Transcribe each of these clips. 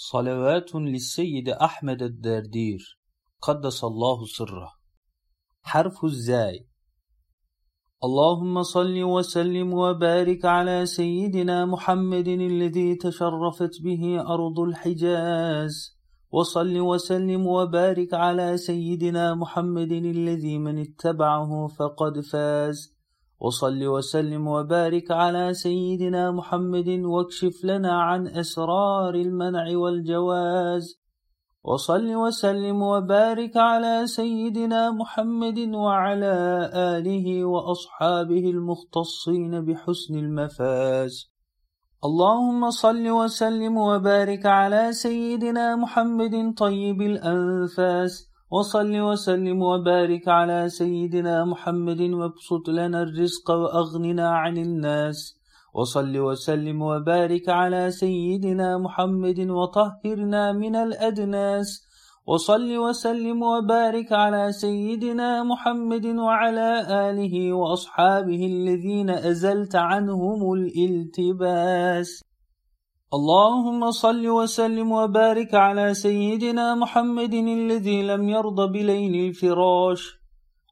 Salavatun lisseyyidi Ahmed ed-Derdir. Kaddesallahu sırrah. Harfuz zay. Allahümme salli ve sellim ve barik ala seyyidina Muhammedin illezî teşerrafet bihi ardul Hicaz. Ve salli ve sellim ve barik ala seyyidina Muhammedin illezî men itteba'ahu fekad faz. وصل وسلم وبارك على سيدنا محمد واكشف لنا عن أسرار المنع والجواز وصل وسلم وبارك على سيدنا محمد وعلى آله وأصحابه المختصين بحسن المفاز اللهم صل وسلم وبارك على سيدنا محمد طيب الأنفاس وصل وسلم وبارك على سيدنا محمد وابسط لنا الرزق وأغننا عن الناس وصل وسلم وبارك على سيدنا محمد وطهرنا من الأدناس وصل وسلم وبارك على سيدنا محمد وعلى آله وأصحابه الذين أزلت عنهم الالتباس اللهم صل وسلم وبارك على سيدنا محمد الذي لم يرض بلين الفراش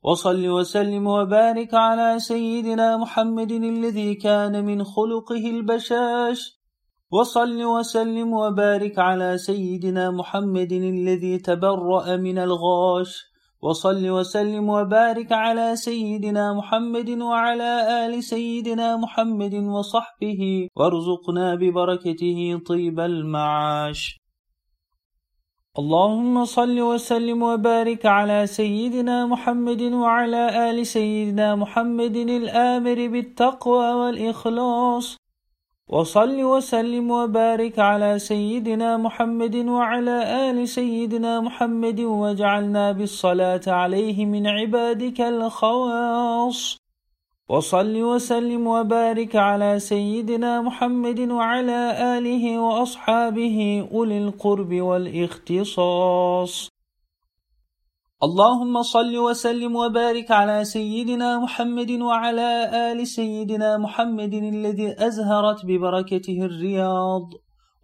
وصل وسلم وبارك على سيدنا محمد الذي كان من خلقه البشاش وصل وسلم وبارك على سيدنا محمد الذي تبرأ من الغاش وصل وسلم وبارك على سيدنا محمد وعلى آل سيدنا محمد وصحبه وارزقنا ببركته طيب المعاش اللهم صل وسلم وبارك على سيدنا محمد وعلى آل سيدنا محمد الآمر بالتقوى والإخلاص وصل وسلم وبارك على سيدنا محمد وعلى آل سيدنا محمد واجعلنا بالصلاة عليه من عبادك الخواص وصل وسلم وبارك على سيدنا محمد وعلى آله وأصحابه أولي القرب والاختصاص اللهم صل وسلم وبارك على سيدنا محمد وعلى آل سيدنا محمد الذي أزهرت ببركته الرياض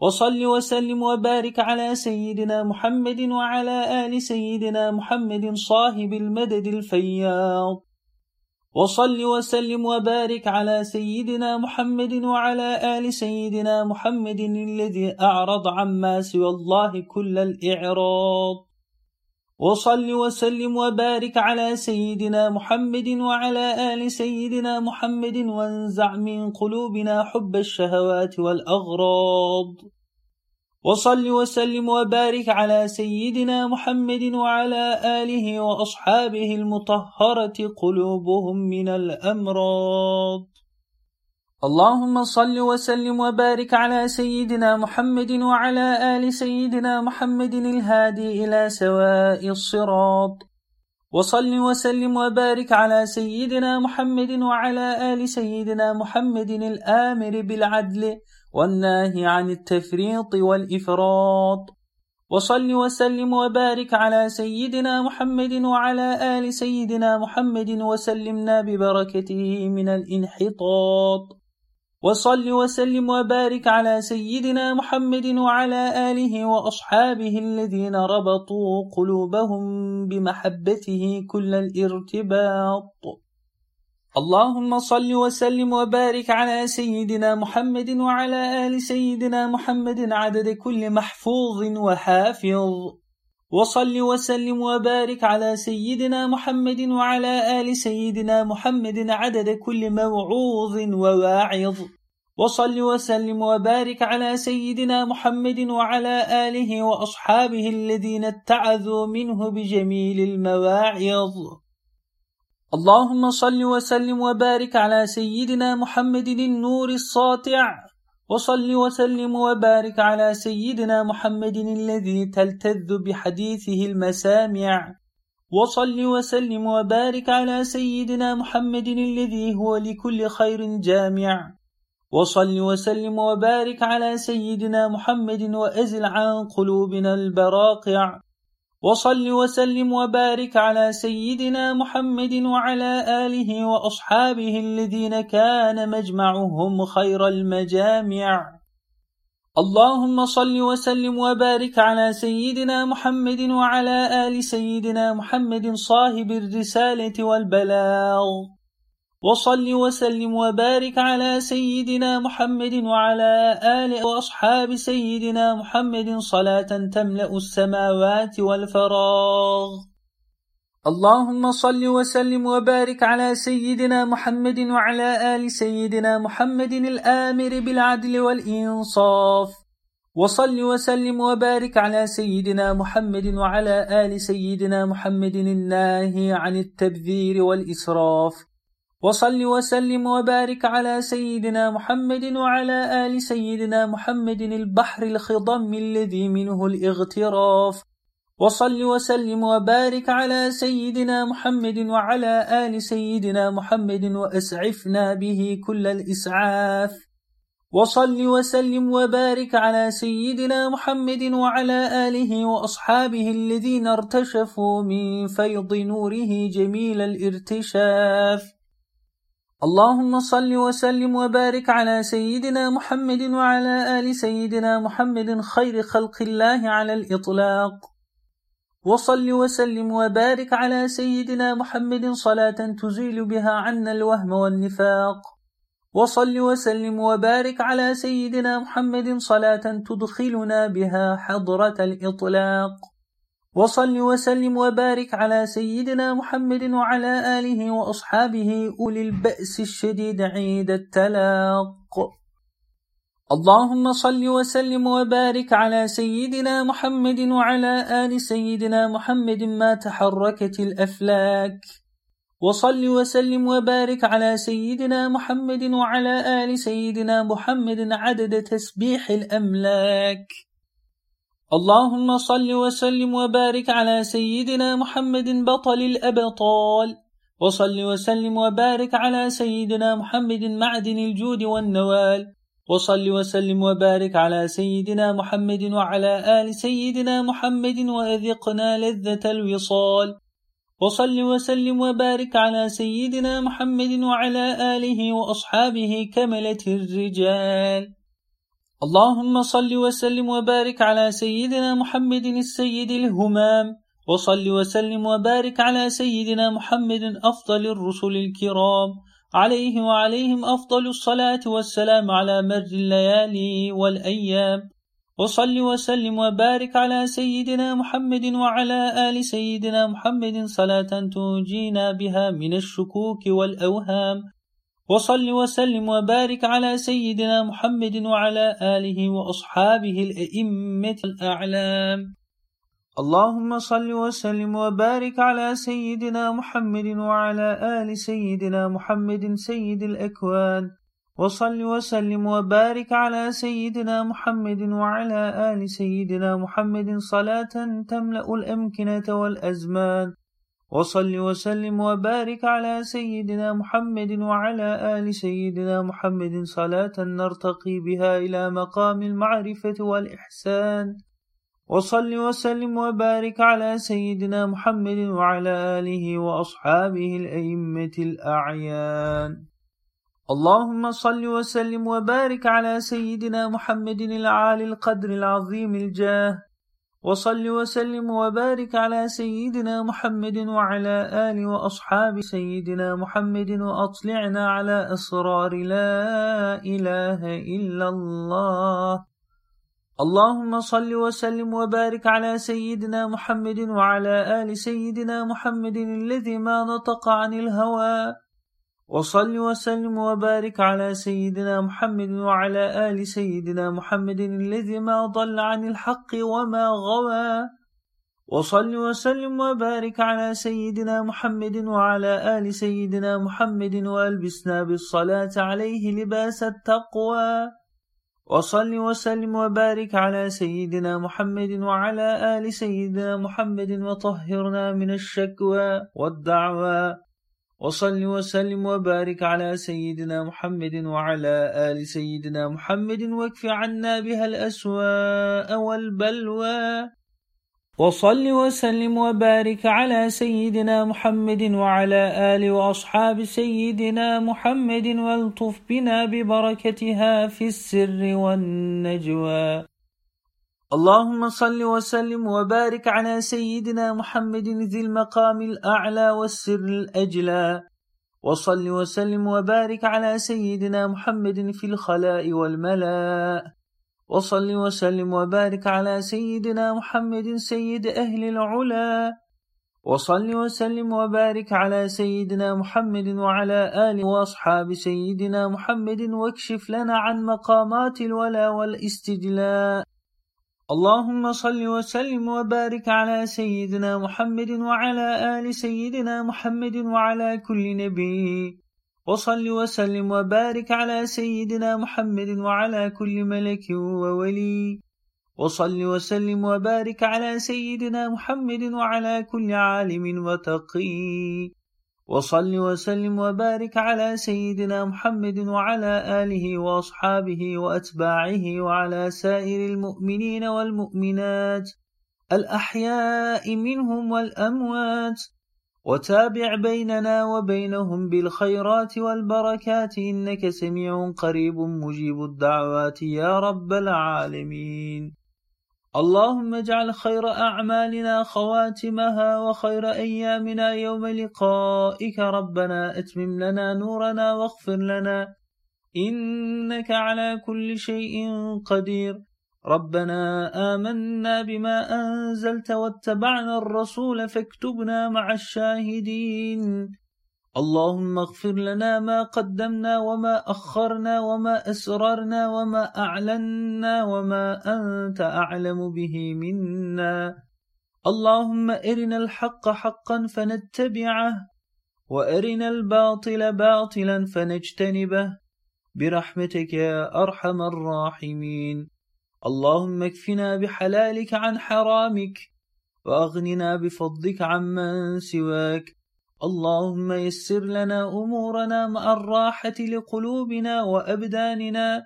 وصل وسلم وبارك على سيدنا محمد وعلى آل سيدنا محمد صاحب المدد الفياض وصل وسلم وبارك على سيدنا محمد وعلى آل سيدنا محمد الذي أعرض عما سوى الله كل الإعراض وصل وسلم وبارك على سيدنا محمد وعلى آل سيدنا محمد وانزع من قلوبنا حب الشهوات والأغراض وصل وسلم وبارك على سيدنا محمد وعلى آله وأصحابه المطهرة قلوبهم من الأمراض اللهم صل وسلم وبارك على سيدنا محمد وعلى آل سيدنا محمد الهادي إلى سواء الصراط وصل وسلم وبارك على سيدنا محمد وعلى آل سيدنا محمد الآمر بالعدل والناهي عن التفريط والإفراط وصل وسلم وبارك على سيدنا محمد وعلى آل سيدنا محمد وسلمنا ببركته من الانحطاط وصل وسلم وبارك على سيدنا محمد وعلى آله وأصحابه الذين ربطوا قلوبهم بمحبته كل الارتباط اللهم صل وسلم وبارك على سيدنا محمد وعلى آل سيدنا محمد عدد كل محفوظ وحافظ وصل وسلم وبارك على سيدنا محمد وعلى آل سيدنا محمد عدد كل موعوظ وواعظ وصل وسلم وبارك على سيدنا محمد وعلى آله وأصحابه الذين اتعذوا منه بجميل المواعظ اللهم صل وسلم وبارك على سيدنا محمد النور الساطع وصل وسلم وبارك على سيدنا محمد الذي تلتذ بحديثه المسامع وصل وسلم وبارك على سيدنا محمد الذي هو لكل خير جامع وصل وسلم وبارك على سيدنا محمد وأزل عن قلوبنا البراقع وصل وسلم وبارك على سيدنا محمد وعلى آله وأصحابه الذين كان مجمعهم خير المجامع Allahümme salli ve sellim ve barik ala seyyidina Muhammedin ve ala ali seyyidina Muhammedin sahibir risaleti vel belâğ. Ve salli ve sellim ve barik ala seyyidina Muhammedin ve ala ali ve ashabi seyyidina Muhammedin salaten temle'us semavati vel ferâğ. Allahümme salli ve sellim ve barik ala seyyidina Muhammedin ve ala ali seyyidina Muhammedin el-amiri bil adli vel insaf. Ve salli ve sellim ve barik ala seyyidina Muhammedin ve ala ali seyyidina Muhammedin el-nahi anit tebziri vel israf. Ve salli ve sellim ve barik ala seyyidina Muhammedin ve ala ali seyyidina Muhammedin el-bahril khidam illezî minhul igtiraf. وصل وسلم وبارك على سيدنا محمد وعلى آل سيدنا محمد وأسعفنا به كل الإسعاف. وصل وسلم وبارك على سيدنا محمد وعلى آله وأصحابه الذين ارتشفوا من فيض نوره جميل الارتشاف. اللهم صل وسلم وبارك على سيدنا محمد وعلى آل سيدنا محمد خير خلق الله على الإطلاق. وصل وسلم وبارك على سيدنا محمد صلاة تزيل بها عنا الوهم والنفاق. وصل وسلم وبارك على سيدنا محمد صلاة تدخلنا بها حضرة الإطلاق. وصل وسلم وبارك على سيدنا محمد وعلى آله وأصحابه أولي البأس الشديد عيد التلاق. اللهم صل وسلم وبارك على سيدنا محمد وعلى آل سيدنا محمد ما تحركت الأفلاك. وصل وسلم وبارك على سيدنا محمد وعلى آل سيدنا محمد عدد تسبيح الأملاك. اللهم صل وسلم وبارك على سيدنا محمد بطل الأبطال. وصل وسلم وبارك على سيدنا محمد معدن الجود والنوال. وصل وسلم وبارك على سيدنا محمد وعلى آل سيدنا محمد وأذقنا لذة الوصال. وصل وسلم وبارك على سيدنا محمد وعلى آله وأصحابه كملة الرجال. اللهم صل وسلم وبارك على سيدنا محمد السيد الهمام. وصل وسلم وبارك على سيدنا محمد أفضل الرسل الكرام عليه وعليهم أفضل الصلاة والسلام على مر الليالي والأيام. وصل وسلم وبارك على سيدنا محمد وعلى آل سيدنا محمد صلاة تنجينا بها من الشكوك والأوهام. وصل وسلم وبارك على سيدنا محمد وعلى آله وأصحابه الأئمة الأعلام. اللهم صل وسلم وبارك على سيدنا محمد وعلى آل سيدنا محمد سيد الأكوان. وصل وسلم وبارك على سيدنا محمد وعلى آل سيدنا محمد صلاة تملأ الأمكنة والأزمان. وصل وسلم وبارك على سيدنا محمد وعلى آل سيدنا محمد صلاة نرتقي بها إلى مقام المعرفة والإحسان. وصل وسلم وبارك على سيدنا محمد وعلى آله وأصحابه الأئمة الأعيان. اللهم صل وسلم وبارك على سيدنا محمد العالي القدر العظيم الجاه. وصل وسلم وبارك على سيدنا محمد وعلى آله وأصحابه سيدنا محمد وأطلعنا على أسرار لا إله إلا الله. اللهم صل وسلم وبارك على سيدنا محمد وعلى آل سيدنا محمد الذي ما نطق عن الهوى. وصل وسلم وبارك على سيدنا محمد وعلى آل سيدنا محمد الذي ما ضل عن الحق وما غوى. وصل وسلم وبارك على سيدنا محمد وعلى آل سيدنا محمد وألبسنا بالصلاة عليه لباس التقوى. وصل وسلم وبارك على سيدنا محمد وعلى آل سيدنا محمد وطهرنا من الشكوى والدعوى. وصل وسلم وبارك على سيدنا محمد وعلى آل سيدنا محمد واكف عنا بها الأسواء والبلوى. وصل وسلم وبارك على سيدنا محمد وعلى آل وأصحاب سيدنا محمد والطف بنا ببركتها في السر والنجوى اللهم صل وسلم وبارك على سيدنا محمد ذي المقام الأعلى والسر الأجلى وصل وسلم وبارك على سيدنا محمد في الخلاء والملاء وصل وسلم وبارك على سيدنا محمد سيد أهل العلا وصل وسلم وبارك على سيدنا محمد وعلى آله وأصحاب سيدنا محمد واكشف لنا عن مقامات الولا والاستجلاء اللهم صل وسلم وبارك على سيدنا محمد وعلى آل سيدنا محمد وعلى كل نبي وصل وسلم وبارك على سيدنا محمد وعلى كل ملك وولي وصل وسلم وبارك على سيدنا محمد وعلى كل عالم وتقي وصل وسلم وبارك على سيدنا محمد وعلى آله وأصحابه وأتباعه وعلى سائر المؤمنين والمؤمنات الأحياء منهم والأموات وتابع بيننا وبينهم بالخيرات والبركات إنك سميع قريب مجيب الدعوات يا رب العالمين اللهم اجعل خير أعمالنا خواتمها وخير أيامنا يوم لقائك ربنا أتمم لنا نورنا واغفر لنا إنك على كل شيء قدير ربنا آمنا بما أنزلت واتبعنا الرسول فاكتبنا مع الشاهدين اللهم اغفر لنا ما قدمنا وما أخرنا وما أسررنا وما أعلنا وما أنت أعلم به منا اللهم أرنا الحق حقا فنتبعه وأرنا الباطل باطلا فنجتنبه برحمتك يا أرحم الراحمين اللهم اكفنا بحلالك عن حرامك وأغننا بفضلك عمن سواك اللهم يسر لنا أمورنا مع الراحة لقلوبنا وأبداننا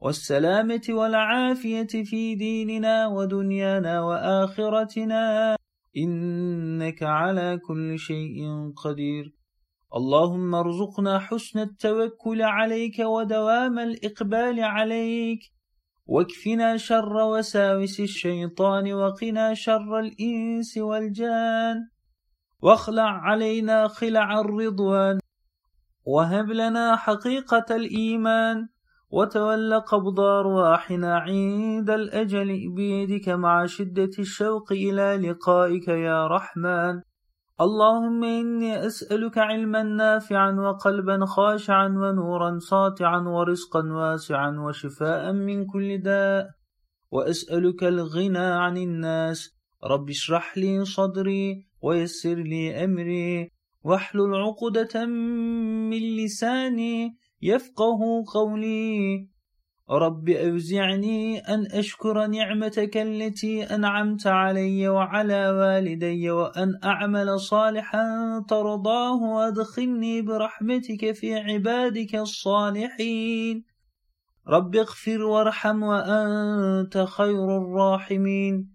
والسلامة والعافية في ديننا ودنيانا وآخرتنا إنك على كل شيء قدير اللهم ارزقنا حسن التوكل عليك ودوام الإقبال عليك واكفنا شر وساوس الشيطان وقنا شر الإنس والجان واخلع علينا خلع الرضوان وهب لنا حقيقة الإيمان وتول قبض أرواحنا عند الأجل بيدك مع شدة الشوق إلى لقائك يا رحمن اللهم إني أسألك علما نافعا وقلبا خاشعا ونورا ساطعا ورزقا واسعا وشفاء من كل داء وأسألك الغنى عن الناس رب اشرح لي صدري ويسر لي أمري واحلل عقدة من لساني يفقه قولي رب أوزعني أن أشكر نعمتك التي أنعمت علي وعلى والدي وأن أعمل صالحا ترضاه وأدخلني برحمتك في عبادك الصالحين رب اغفر وارحم وأنت خير الراحمين